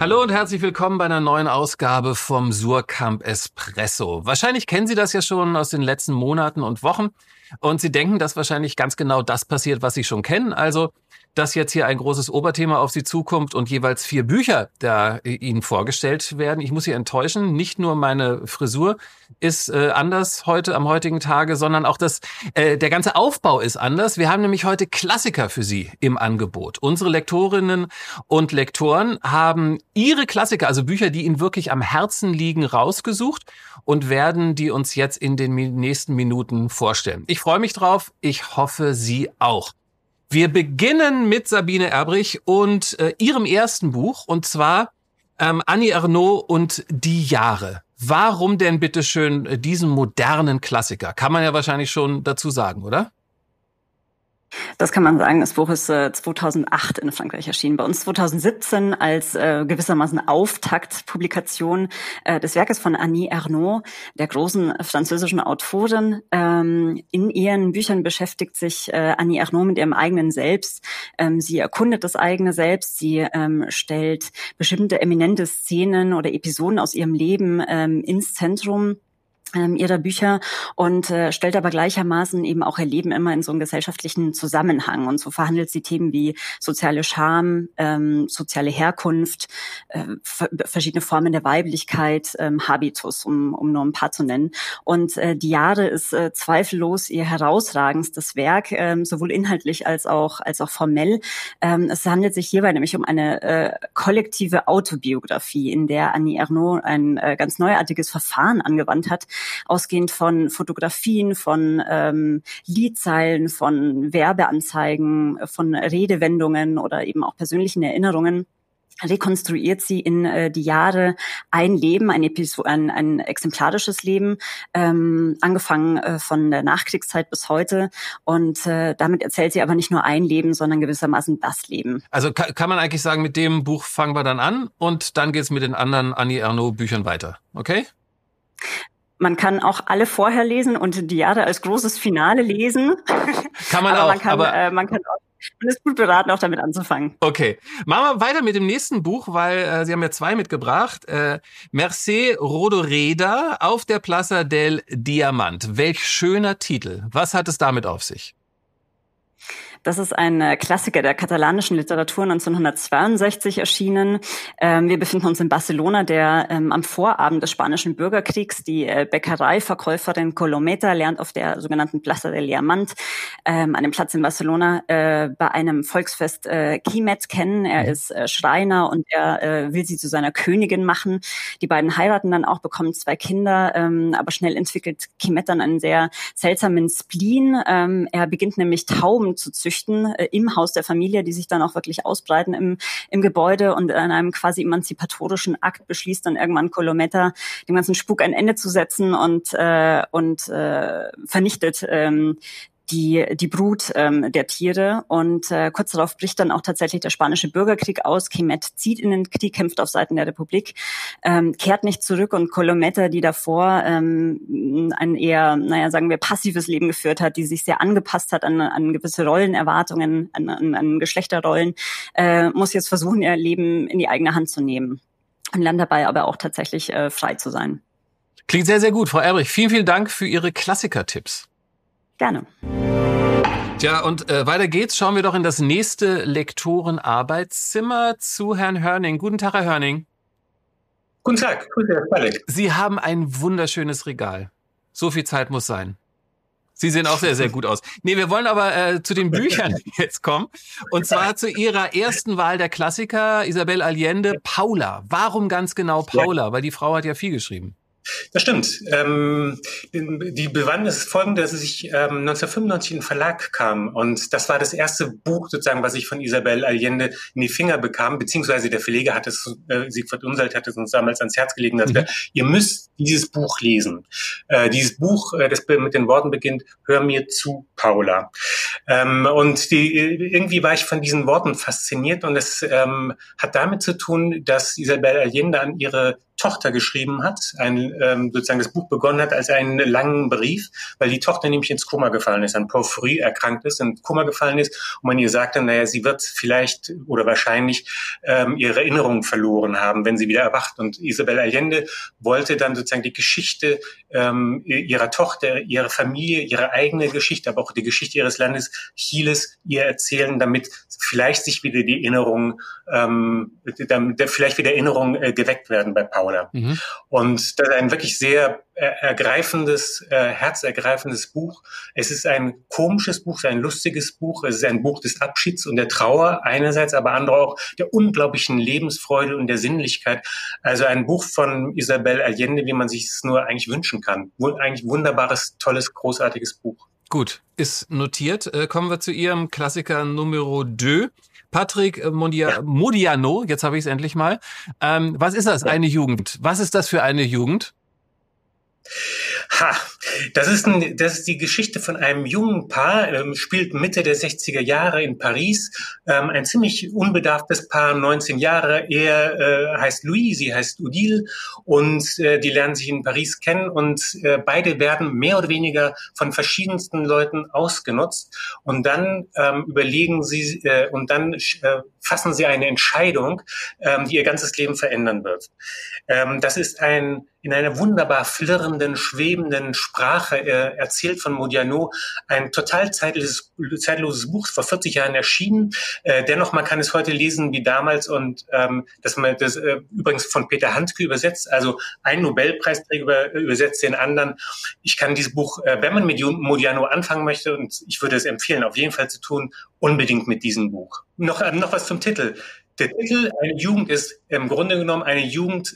Hallo und herzlich willkommen bei einer neuen Ausgabe vom Suhrkamp Espresso. Wahrscheinlich kennen Sie das ja schon aus den letzten Monaten und Wochen und Sie denken, dass wahrscheinlich ganz genau das passiert, was Sie schon kennen. Also, dass jetzt hier ein großes Oberthema auf Sie zukommt und jeweils 4 Bücher da Ihnen vorgestellt werden. Ich muss Sie enttäuschen, nicht nur meine Frisur ist anders heute am heutigen Tage, sondern auch der ganze Aufbau ist anders. Wir haben nämlich heute Klassiker für Sie im Angebot. Unsere Lektorinnen und Lektoren haben ihre Klassiker, also Bücher, die ihnen wirklich am Herzen liegen, rausgesucht und werden die uns jetzt in den nächsten Minuten vorstellen. Ich freue mich drauf, ich hoffe, Sie auch. Wir beginnen mit Sabine Erbrich und ihrem ersten Buch, und zwar Annie Ernaux und die Jahre. Warum denn bitteschön diesen modernen Klassiker? Kann man ja wahrscheinlich schon dazu sagen, oder? Das kann man sagen. Das Buch ist 2008 in Frankreich erschienen. Bei uns 2017 als gewissermaßen Auftaktpublikation des Werkes von Annie Ernaux, der großen französischen Autorin. In ihren Büchern beschäftigt sich Annie Ernaux mit ihrem eigenen Selbst. Sie erkundet das eigene Selbst. Sie stellt bestimmte eminente Szenen oder Episoden aus ihrem Leben ins Zentrum ihrer Bücher und stellt aber gleichermaßen eben auch ihr Leben immer in so einen gesellschaftlichen Zusammenhang. Und so verhandelt sie Themen wie soziale Scham, soziale Herkunft, verschiedene Formen der Weiblichkeit, Habitus, um nur ein paar zu nennen. Und die Jahre ist zweifellos ihr herausragendstes Werk, sowohl inhaltlich als auch formell. Es handelt sich hierbei nämlich um eine kollektive Autobiografie, in der Annie Ernaux ein ganz neuartiges Verfahren angewandt hat, ausgehend von Fotografien, von Liedzeilen, von Werbeanzeigen, von Redewendungen oder eben auch persönlichen Erinnerungen. Rekonstruiert sie in die Jahre ein Leben, ein exemplarisches Leben, angefangen von der Nachkriegszeit bis heute. Und damit erzählt sie aber nicht nur ein Leben, sondern gewissermaßen das Leben. Also kann man eigentlich sagen, mit dem Buch fangen wir dann an und dann geht's mit den anderen Annie Ernaux Büchern weiter, okay? Man kann auch alle vorher lesen und die Jahre als großes Finale lesen. Kann man auch. Man ist gut beraten, auch damit anzufangen. Okay. Machen wir weiter mit dem nächsten Buch, weil Sie haben ja 2 mitgebracht. Mercè Rodoreda auf der Plaça del Diamant. Welch schöner Titel. Was hat es damit auf sich? Das ist ein Klassiker der katalanischen Literatur, 1962 erschienen. Wir befinden uns in Barcelona, der am Vorabend des spanischen Bürgerkriegs, die Bäckereiverkäuferin Colometa lernt auf der sogenannten Plaza del Diamant, einem Platz in Barcelona, bei einem Volksfest Quimet kennen. Er ist Schreiner und er will sie zu seiner Königin machen. Die beiden heiraten dann auch, bekommen 2 Kinder, aber schnell entwickelt Quimet dann einen sehr seltsamen Spleen. Er beginnt nämlich Tauben zu züchten im Haus der Familie, die sich dann auch wirklich ausbreiten im Gebäude, und in einem quasi emanzipatorischen Akt beschließt dann irgendwann Colometa, dem ganzen Spuk ein Ende zu setzen und vernichtet die Brut der Tiere, und kurz darauf bricht dann auch tatsächlich der spanische Bürgerkrieg aus. Quimet zieht in den Krieg, kämpft auf Seiten der Republik, kehrt nicht zurück, und Colometa, die davor ein eher, passives Leben geführt hat, die sich sehr angepasst hat an gewisse Rollenerwartungen, an Geschlechterrollen, muss jetzt versuchen, ihr Leben in die eigene Hand zu nehmen und lernt dabei aber auch tatsächlich frei zu sein. Klingt sehr, sehr gut, Frau Erbrich. Vielen, vielen Dank für Ihre Klassiker-Tipps. Gerne. Tja, und weiter geht's. Schauen wir doch in das nächste Lektorenarbeitszimmer zu Herrn Hörning. Guten Tag, Herr Hörning. Guten Tag. Guten Tag, Alex. Sie haben ein wunderschönes Regal. So viel Zeit muss sein. Sie sehen auch sehr, sehr gut aus. Nee, wir wollen aber zu den Büchern jetzt kommen. Und zwar zu Ihrer ersten Wahl der Klassiker, Isabel Allende, Paula. Warum ganz genau Paula? Weil die Frau hat ja viel geschrieben. Das stimmt. Die Bewandtnis ist folgende, dass ich 1995 in den Verlag kam, und das war das erste Buch sozusagen, was ich von Isabel Allende in die Finger bekam, beziehungsweise der Verleger hat es, Siegfried Unseld hat es uns damals ans Herz gelegen, dass wir, ihr müsst dieses Buch lesen. Dieses Buch, das mit den Worten beginnt, hör mir zu, Paula. Und irgendwie war ich von diesen Worten fasziniert, und es hat damit zu tun, dass Isabel Allende an ihre Tochter geschrieben hat, sozusagen das Buch begonnen hat als einen langen Brief, weil die Tochter nämlich ins Koma gefallen ist, an Porphyr erkrankt ist, in Koma gefallen ist und man ihr sagte, naja, sie wird vielleicht oder wahrscheinlich ihre Erinnerung verloren haben, wenn sie wieder erwacht. Und Isabel Allende wollte dann sozusagen die Geschichte ihrer Tochter, ihrer Familie, ihre eigene Geschichte, aber auch die Geschichte ihres Landes Chiles ihr erzählen, damit vielleicht sich wieder die Erinnerung, damit vielleicht wieder Erinnerungen geweckt werden bei Paul. Mhm. Und das ist ein wirklich sehr ergreifendes, herzergreifendes Buch. Es ist ein komisches Buch, es ist ein lustiges Buch, es ist ein Buch des Abschieds und der Trauer einerseits, aber andere auch der unglaublichen Lebensfreude und der Sinnlichkeit. Also ein Buch von Isabel Allende, wie man sich es nur eigentlich wünschen kann. Eigentlich wunderbares, tolles, großartiges Buch. Gut, ist notiert. Kommen wir zu Ihrem Klassiker Numero 2. Patrick Modiano, jetzt habe ich es endlich mal. Was ist das, eine Jugend? Was ist das für eine Jugend? Ha, das ist die Geschichte von einem jungen Paar, spielt Mitte der 60er Jahre in Paris, ein ziemlich unbedarftes Paar, 19 Jahre, er heißt Louis, sie heißt Odile und die lernen sich in Paris kennen und beide werden mehr oder weniger von verschiedensten Leuten ausgenutzt und dann überlegen sie und dann fassen sie eine Entscheidung, die ihr ganzes Leben verändern wird. Das ist in einer wunderbar flirrenden, schwebenden Sprache erzählt von Modiano, ein total zeitloses Buch, vor 40 Jahren erschienen. Dennoch, man kann es heute lesen wie damals und das übrigens von Peter Handke übersetzt, also ein Nobelpreisträger übersetzt den anderen. Ich kann dieses Buch, wenn man mit Modiano anfangen möchte, und ich würde es empfehlen, auf jeden Fall zu tun, unbedingt mit diesem Buch. Noch was zum Titel. Der Titel, eine Jugend, ist im Grunde genommen eine Jugend,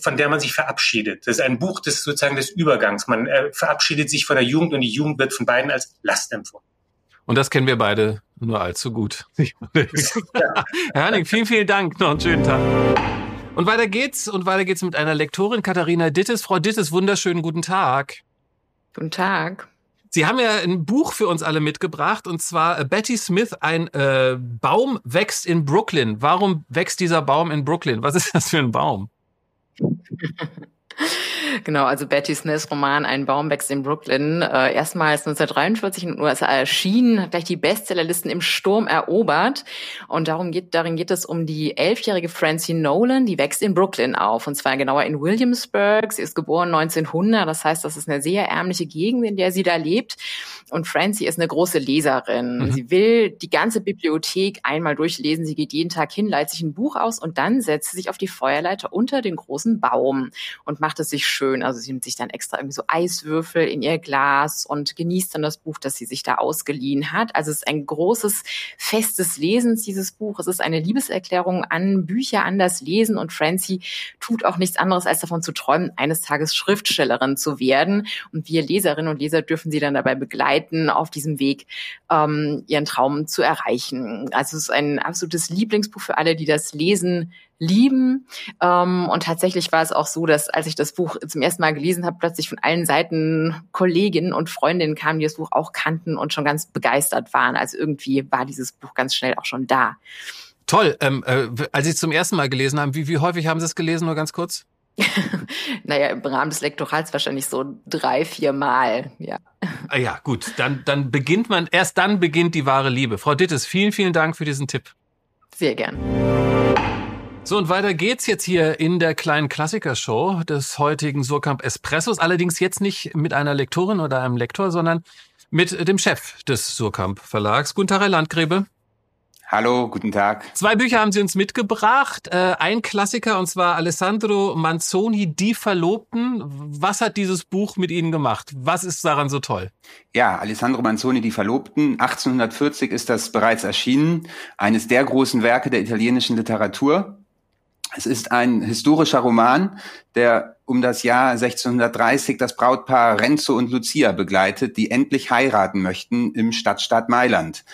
von der man sich verabschiedet. Das ist ein Buch des sozusagen des Übergangs. Man verabschiedet sich von der Jugend und die Jugend wird von beiden als Last empfunden. Und das kennen wir beide nur allzu gut. Ja. Herr Hannig, vielen, vielen Dank. Noch einen schönen Tag. Und weiter geht's mit einer Lektorin, Katharina Dittes. Frau Dittes, wunderschönen guten Tag. Guten Tag. Sie haben ja ein Buch für uns alle mitgebracht, und zwar Betty Smith, ein Baum wächst in Brooklyn. Warum wächst dieser Baum in Brooklyn? Was ist das für ein Baum? Genau, also Betty Smiths Roman Ein Baum wächst in Brooklyn, erstmals 1943 in den USA erschienen, hat gleich die Bestsellerlisten im Sturm erobert. Und darin geht es um die 11-jährige Francie Nolan, die wächst in Brooklyn auf, und zwar genauer in Williamsburg. Sie ist geboren 1900, das heißt, das ist eine sehr ärmliche Gegend, in der sie da lebt. Und Francie ist eine große Leserin. Mhm. Sie will die ganze Bibliothek einmal durchlesen, sie geht jeden Tag hin, leiht sich ein Buch aus und dann setzt sie sich auf die Feuerleiter unter den großen Baum und macht es sich schön. Also sie nimmt sich dann extra irgendwie so Eiswürfel in ihr Glas und genießt dann das Buch, das sie sich da ausgeliehen hat. Also es ist ein großes Fest des Lesens, dieses Buch. Es ist eine Liebeserklärung an Bücher, an das Lesen, und Francie tut auch nichts anderes, als davon zu träumen, eines Tages Schriftstellerin zu werden. Und wir Leserinnen und Leser dürfen sie dann dabei begleiten, auf diesem Weg ihren Traum zu erreichen. Also es ist ein absolutes Lieblingsbuch für alle, die das Lesen lieben. Und tatsächlich war es auch so, dass als ich das Buch zum ersten Mal gelesen habe, plötzlich von allen Seiten Kolleginnen und Freundinnen kamen, die das Buch auch kannten und schon ganz begeistert waren. Also irgendwie war dieses Buch ganz schnell auch schon da. Toll. Als Sie es zum ersten Mal gelesen haben, wie häufig haben Sie es gelesen? Nur ganz kurz. Naja, im Rahmen des Lektorats wahrscheinlich so 3-4 Mal, ja. Ah ja, gut. Dann beginnt die wahre Liebe. Frau Dittes, vielen, vielen Dank für diesen Tipp. Sehr gern. So, und weiter geht's jetzt hier in der kleinen Klassikershow des heutigen Suhrkamp Espressos. Allerdings jetzt nicht mit einer Lektorin oder einem Lektor, sondern mit dem Chef des Suhrkamp Verlags. Guten Tag, Herr Landgrebe. Hallo, guten Tag. 2 Bücher haben Sie uns mitgebracht. Ein Klassiker, und zwar Alessandro Manzoni, Die Verlobten. Was hat dieses Buch mit Ihnen gemacht? Was ist daran so toll? Ja, Alessandro Manzoni, Die Verlobten. 1840 ist das bereits erschienen. Eines der großen Werke der italienischen Literatur. Es ist ein historischer Roman, der um das Jahr 1630 das Brautpaar Renzo und Lucia begleitet, die endlich heiraten möchten im Stadtstaat Mailand.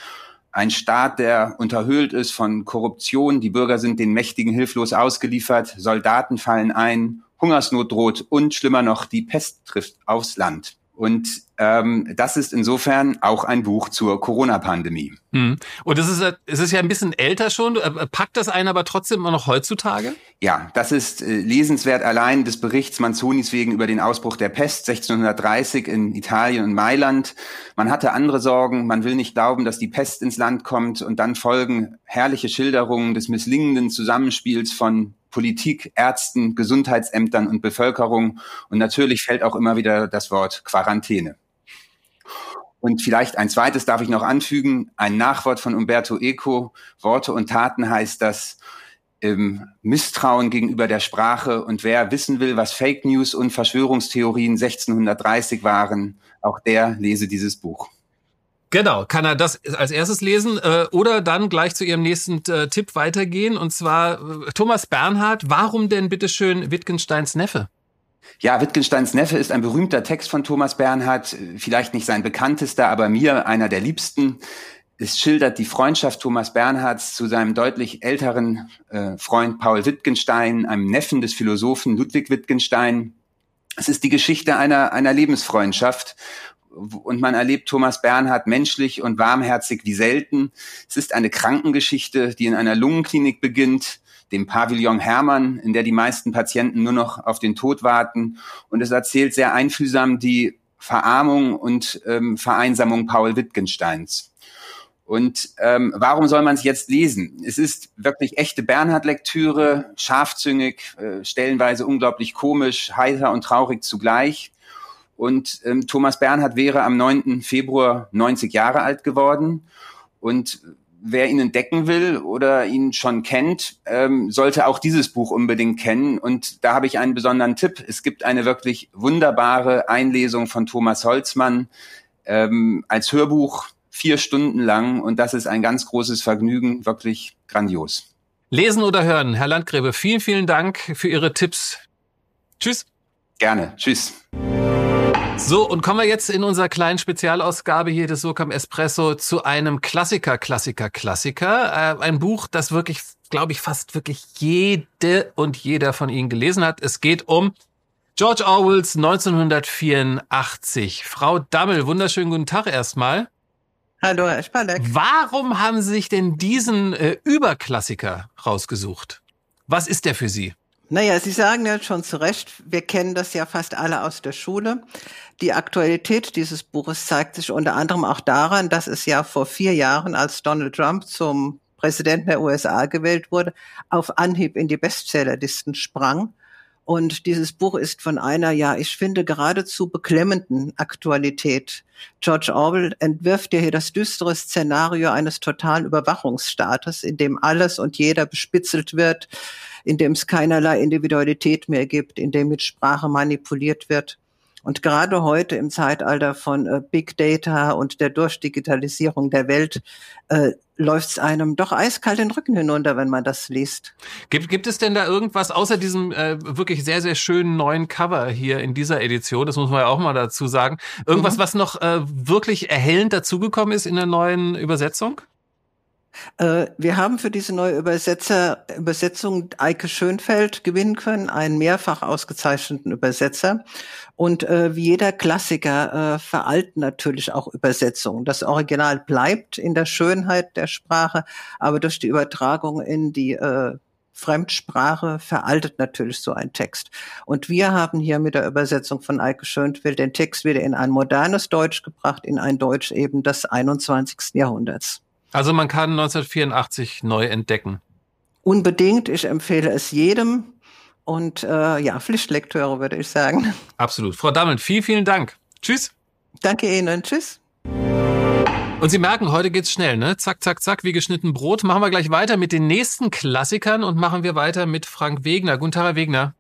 Ein Staat, der unterhöhlt ist von Korruption, die Bürger sind den Mächtigen hilflos ausgeliefert, Soldaten fallen ein, Hungersnot droht und schlimmer noch, die Pest trifft aufs Land. Und das ist insofern auch ein Buch zur Corona-Pandemie. Mhm. Und es ist ja ein bisschen älter schon. Packt das einen aber trotzdem immer noch heutzutage? Ja, das ist lesenswert allein des Berichts Manzonis wegen über den Ausbruch der Pest 1630 in Italien und Mailand. Man hatte andere Sorgen. Man will nicht glauben, dass die Pest ins Land kommt. Und dann folgen herrliche Schilderungen des misslingenden Zusammenspiels von Politik, Ärzten, Gesundheitsämtern und Bevölkerung. Und natürlich fällt auch immer wieder das Wort Quarantäne. Und vielleicht ein zweites darf ich noch anfügen, ein Nachwort von Umberto Eco. Worte und Taten heißt das Misstrauen gegenüber der Sprache. Und wer wissen will, was Fake News und Verschwörungstheorien 1630 waren, auch der lese dieses Buch. Genau, kann er das als erstes lesen oder dann gleich zu Ihrem nächsten Tipp weitergehen. Und zwar Thomas Bernhard, warum denn bitteschön Wittgensteins Neffe? Ja, Wittgensteins Neffe ist ein berühmter Text von Thomas Bernhard, vielleicht nicht sein bekanntester, aber mir einer der liebsten. Es schildert die Freundschaft Thomas Bernhards zu seinem deutlich älteren Freund Paul Wittgenstein, einem Neffen des Philosophen Ludwig Wittgenstein. Es ist die Geschichte einer Lebensfreundschaft. Und man erlebt Thomas Bernhard menschlich und warmherzig wie selten. Es ist eine Krankengeschichte, die in einer Lungenklinik beginnt, dem Pavillon Hermann, in der die meisten Patienten nur noch auf den Tod warten. Und es erzählt sehr einfühlsam die Verarmung und Vereinsamung Paul Wittgensteins. Und warum soll man es jetzt lesen? Es ist wirklich echte Bernhard-Lektüre, scharfzüngig, stellenweise unglaublich komisch, heiter und traurig zugleich. Und Thomas Bernhard wäre am 9. Februar 90 Jahre alt geworden. Und wer ihn entdecken will oder ihn schon kennt, sollte auch dieses Buch unbedingt kennen. Und da habe ich einen besonderen Tipp. Es gibt eine wirklich wunderbare Einlesung von Thomas Holzmann als Hörbuch 4 Stunden lang. Und das ist ein ganz großes Vergnügen, wirklich grandios. Lesen oder hören. Herr Landgräbe, vielen, vielen Dank für Ihre Tipps. Tschüss. Gerne. Tschüss. So, und kommen wir jetzt in unserer kleinen Spezialausgabe hier des Suhrkamp Espresso zu einem Klassiker. Ein Buch, das wirklich, glaube ich, fast wirklich jede und jeder von Ihnen gelesen hat. Es geht um George Orwells 1984. Frau Dammel, wunderschönen guten Tag erstmal. Hallo, Herr Spalek. Warum haben Sie sich denn diesen Überklassiker rausgesucht? Was ist der für Sie? Naja, Sie sagen ja schon zu Recht, wir kennen das ja fast alle aus der Schule. Die Aktualität dieses Buches zeigt sich unter anderem auch daran, dass es ja vor 4 Jahren, als Donald Trump zum Präsidenten der USA gewählt wurde, auf Anhieb in die Bestsellerlisten sprang. Und dieses Buch ist von einer, ja, ich finde, geradezu beklemmenden Aktualität. George Orwell entwirft ja hier das düstere Szenario eines totalen Überwachungsstaates, in dem alles und jeder bespitzelt wird, in dem es keinerlei Individualität mehr gibt, in dem mit Sprache manipuliert wird. Und gerade heute im Zeitalter von Big Data und der Durchdigitalisierung der Welt läuft es einem doch eiskalt den Rücken hinunter, wenn man das liest. Gibt es denn da irgendwas außer diesem wirklich sehr, sehr schönen neuen Cover hier in dieser Edition, das muss man ja auch mal dazu sagen, irgendwas, was noch wirklich erhellend dazugekommen ist in der neuen Übersetzung? Wir haben für diese neue Übersetzung Eike Schönfeld gewinnen können, einen mehrfach ausgezeichneten Übersetzer. Und wie jeder Klassiker veralten natürlich auch Übersetzungen. Das Original bleibt in der Schönheit der Sprache, aber durch die Übertragung in die Fremdsprache veraltet natürlich so ein Text. Und wir haben hier mit der Übersetzung von Eike Schönfeld den Text wieder in ein modernes Deutsch gebracht, in ein Deutsch eben des 21. Jahrhunderts. Also man kann 1984 neu entdecken. Unbedingt, ich empfehle es jedem. Und ja, Pflichtlektüre würde ich sagen. Absolut. Frau Dammel, vielen, vielen Dank. Tschüss. Danke Ihnen, tschüss. Und Sie merken, heute geht's schnell, ne? Zack, zack, zack, wie geschnitten Brot. Machen wir gleich weiter mit den nächsten Klassikern und machen wir weiter mit Frank Wegner. Guten Tag, Herr Wegner.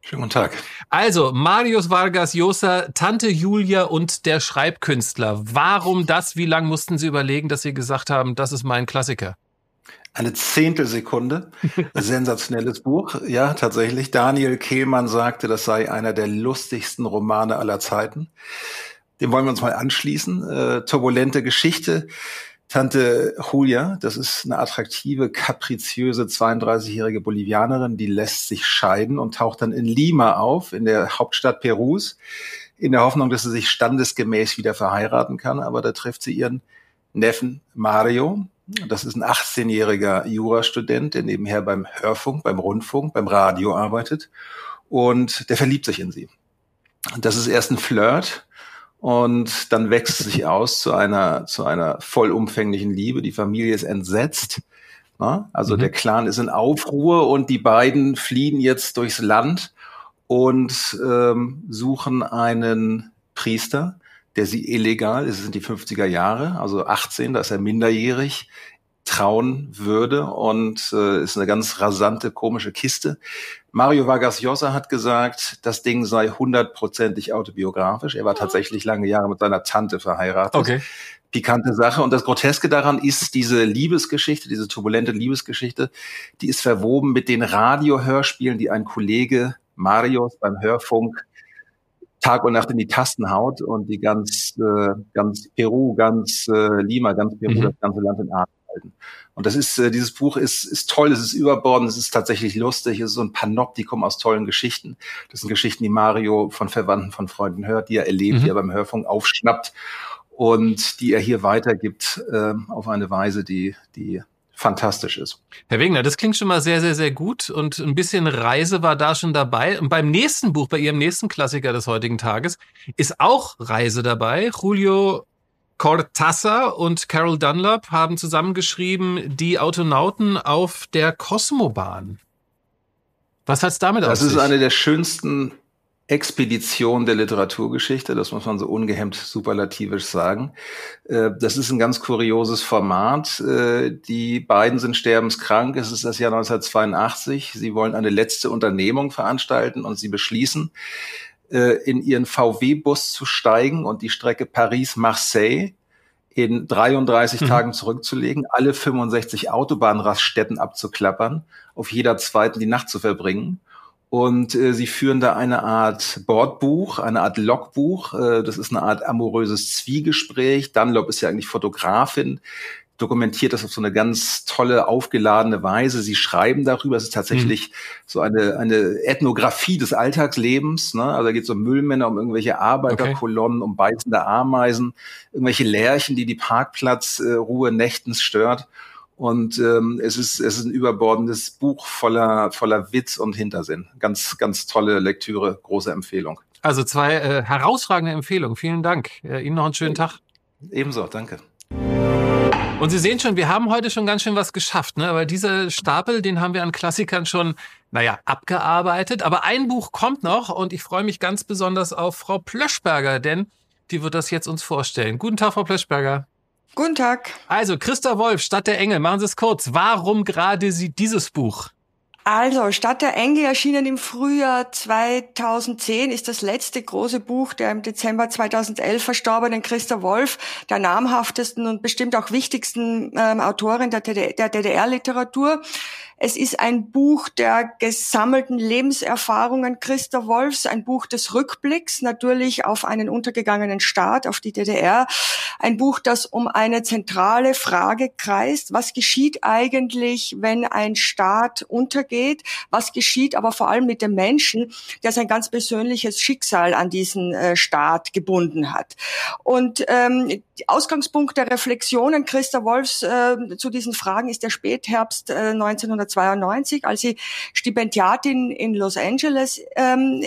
Schönen guten Tag. Also, Mario Vargas Llosa, Tante Julia und der Schreibkünstler. Warum das? Wie lange mussten Sie überlegen, dass Sie gesagt haben, das ist mein Klassiker? Eine Zehntelsekunde. Sensationelles Buch. Ja, tatsächlich. Daniel Kehlmann sagte, das sei einer der lustigsten Romane aller Zeiten. Dem wollen wir uns mal anschließen. Turbulente Geschichte. Tante Julia, das ist eine attraktive, kapriziöse 32-jährige Bolivianerin, die lässt sich scheiden und taucht dann in Lima auf, in der Hauptstadt Perus. in der Hoffnung, dass sie sich standesgemäß wieder verheiraten kann. Aber da trifft sie ihren Neffen Mario. Das ist ein 18-jähriger Jurastudent, der nebenher beim Hörfunk, beim Rundfunk, beim Radio arbeitet. Und der verliebt sich in sie. Das ist erst ein Flirt. Und dann wächst es sich aus zu einer vollumfänglichen Liebe. Die Familie ist entsetzt. Also der Clan ist in Aufruhr und die beiden fliehen jetzt durchs Land und suchen einen Priester, der sie illegal, es sind die 50er Jahre, also 18, da ist er minderjährig, trauen würde und ist eine ganz rasante, komische Kiste. Mario Vargas Llosa hat gesagt, das Ding sei 100%ig autobiografisch. Er war tatsächlich lange Jahre mit seiner Tante verheiratet. Okay. Pikante Sache. Und das Groteske daran ist, diese Liebesgeschichte, diese turbulente Liebesgeschichte, die ist verwoben mit den Radiohörspielen, die ein Kollege Marios beim Hörfunk Tag und Nacht in die Tasten haut und die ganz Peru, ganz Lima, ganz Peru, das ganze Land in Atem halten. Und das ist, dieses Buch ist toll, es ist überbordend, es ist tatsächlich lustig, es ist so ein Panoptikum aus tollen Geschichten. Das sind Geschichten, die Mario von Verwandten, von Freunden hört, die er erlebt, die er beim Hörfunk aufschnappt und die er hier weitergibt auf eine Weise, die fantastisch ist. Herr Wegner, das klingt schon mal sehr, sehr, sehr gut und ein bisschen Reise war da schon dabei. Und beim nächsten Buch, bei Ihrem nächsten Klassiker des heutigen Tages, ist auch Reise dabei. Julio Cortázar und Carol Dunlop haben zusammengeschrieben Die Autonauten auf der Kosmobahn. Was hat's damit auf sich? Das ist eine der schönsten Expedition der Literaturgeschichte, das muss man so ungehemmt superlativisch sagen. Das ist ein ganz kurioses Format. Die beiden sind sterbenskrank, es ist das Jahr 1982. Sie wollen eine letzte Unternehmung veranstalten und sie beschließen, in ihren VW-Bus zu steigen und die Strecke Paris-Marseille in 33 Tagen zurückzulegen, alle 65 Autobahnraststätten abzuklappern, auf jeder zweiten die Nacht zu verbringen. Und sie führen da eine Art Bordbuch, eine Art Logbuch. Das ist eine Art amoröses Zwiegespräch. Dunlop ist ja eigentlich Fotografin, dokumentiert das auf so eine ganz tolle, aufgeladene Weise. Sie schreiben darüber. Es ist tatsächlich so eine Ethnographie des Alltagslebens, ne? Also da geht es um Müllmänner, um irgendwelche Arbeiterkolonnen, um beißende Ameisen, irgendwelche Lerchen, die Parkplatzruhe nächtens stört. Und es ist ein überbordendes Buch voller Witz und Hintersinn. Ganz, ganz tolle Lektüre, große Empfehlung. Also zwei herausragende Empfehlungen. Vielen Dank. Ihnen noch einen schönen Tag. Ebenso, danke. Und Sie sehen schon, wir haben heute schon ganz schön was geschafft, ne? Aber dieser Stapel, den haben wir an Klassikern schon, abgearbeitet. Aber ein Buch kommt noch und ich freue mich ganz besonders auf Frau Plöschberger, denn die wird das jetzt uns vorstellen. Guten Tag, Frau Plöschberger. Guten Tag. Also, Christa Wolf, Stadt der Engel. Machen Sie es kurz. Warum gerade Sie dieses Buch? Also, Stadt der Engel, erschienen im Frühjahr 2010, ist das letzte große Buch der im Dezember 2011 verstorbenen Christa Wolf, der namhaftesten und bestimmt auch wichtigsten Autorin der DDR-Literatur. Es ist ein Buch der gesammelten Lebenserfahrungen Christa Wolfs, ein Buch des Rückblicks, natürlich auf einen untergegangenen Staat, auf die DDR. Ein Buch, das um eine zentrale Frage kreist. Was geschieht eigentlich, wenn ein Staat untergeht? Was geschieht aber vor allem mit dem Menschen, der sein ganz persönliches Schicksal an diesen Staat gebunden hat? Und Ausgangspunkt der Reflexionen Christa Wolfs zu diesen Fragen ist der Spätherbst 1992, als sie Stipendiatin in Los Angeles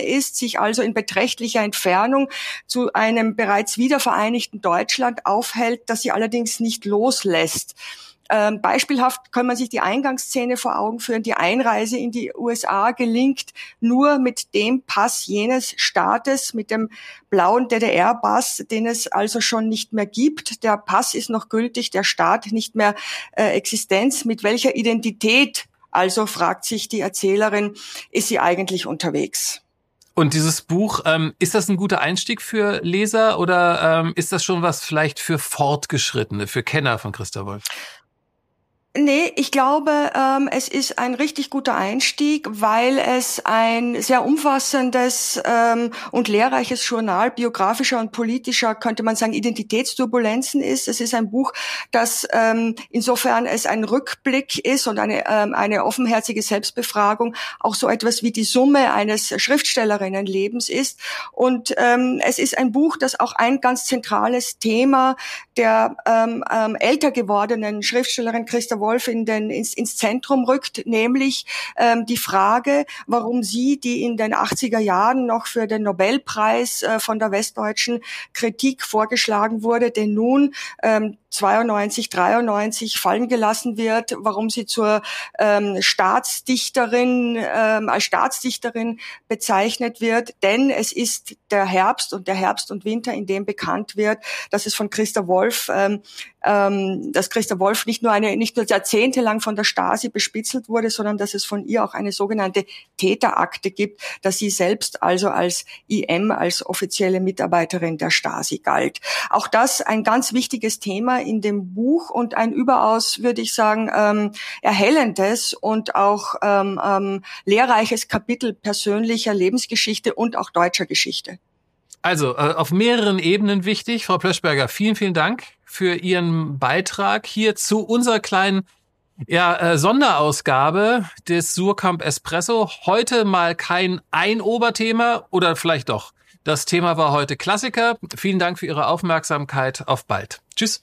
ist, sich also in beträchtlicher Entfernung zu einem bereits wiedervereinigten Deutschland aufhält, das sie allerdings nicht loslässt. Beispielhaft kann man sich die Eingangsszene vor Augen führen. Die Einreise in die USA gelingt nur mit dem Pass jenes Staates, mit dem blauen DDR-Pass, den es also schon nicht mehr gibt. Der Pass ist noch gültig, der Staat nicht mehr Existenz. Mit welcher Identität, also fragt sich die Erzählerin, ist sie eigentlich unterwegs? Und dieses Buch, ist das ein guter Einstieg für Leser oder ist das schon was vielleicht für Fortgeschrittene, für Kenner von Christa Wolf? Nee, ich glaube, es ist ein richtig guter Einstieg, weil es ein sehr umfassendes und lehrreiches Journal biografischer und politischer, könnte man sagen, Identitätsturbulenzen ist. Es ist ein Buch, das insofern es ein Rückblick ist und eine offenherzige Selbstbefragung auch so etwas wie die Summe eines Schriftstellerinnenlebens ist. Und es ist ein Buch, das auch ein ganz zentrales Thema der älter gewordenen Schriftstellerin Christa Wolf ins Zentrum rückt, nämlich die Frage, warum sie, die in den 80er Jahren noch für den Nobelpreis von der westdeutschen Kritik vorgeschlagen wurde, den nun 92, 93 fallen gelassen wird, warum sie zur als Staatsdichterin bezeichnet wird, denn es ist der Herbst und Winter, in dem bekannt wird, dass es von Christa Wolf, dass Christa Wolf nicht nur jahrzehntelang von der Stasi bespitzelt wurde, sondern dass es von ihr auch eine sogenannte Täterakte gibt, dass sie selbst also als IM, als offizielle Mitarbeiterin der Stasi galt. Auch das ein ganz wichtiges Thema in dem Buch und ein überaus, würde ich sagen, erhellendes und auch lehrreiches Kapitel persönlicher Lebensgeschichte und auch deutscher Geschichte. Also auf mehreren Ebenen wichtig. Frau Plöschberger, vielen, vielen Dank für Ihren Beitrag hier zu unserer kleinen Sonderausgabe des Suhrkamp Espresso. Heute mal kein Oberthema, oder vielleicht doch. Das Thema war heute Klassiker. Vielen Dank für Ihre Aufmerksamkeit. Auf bald. Tschüss.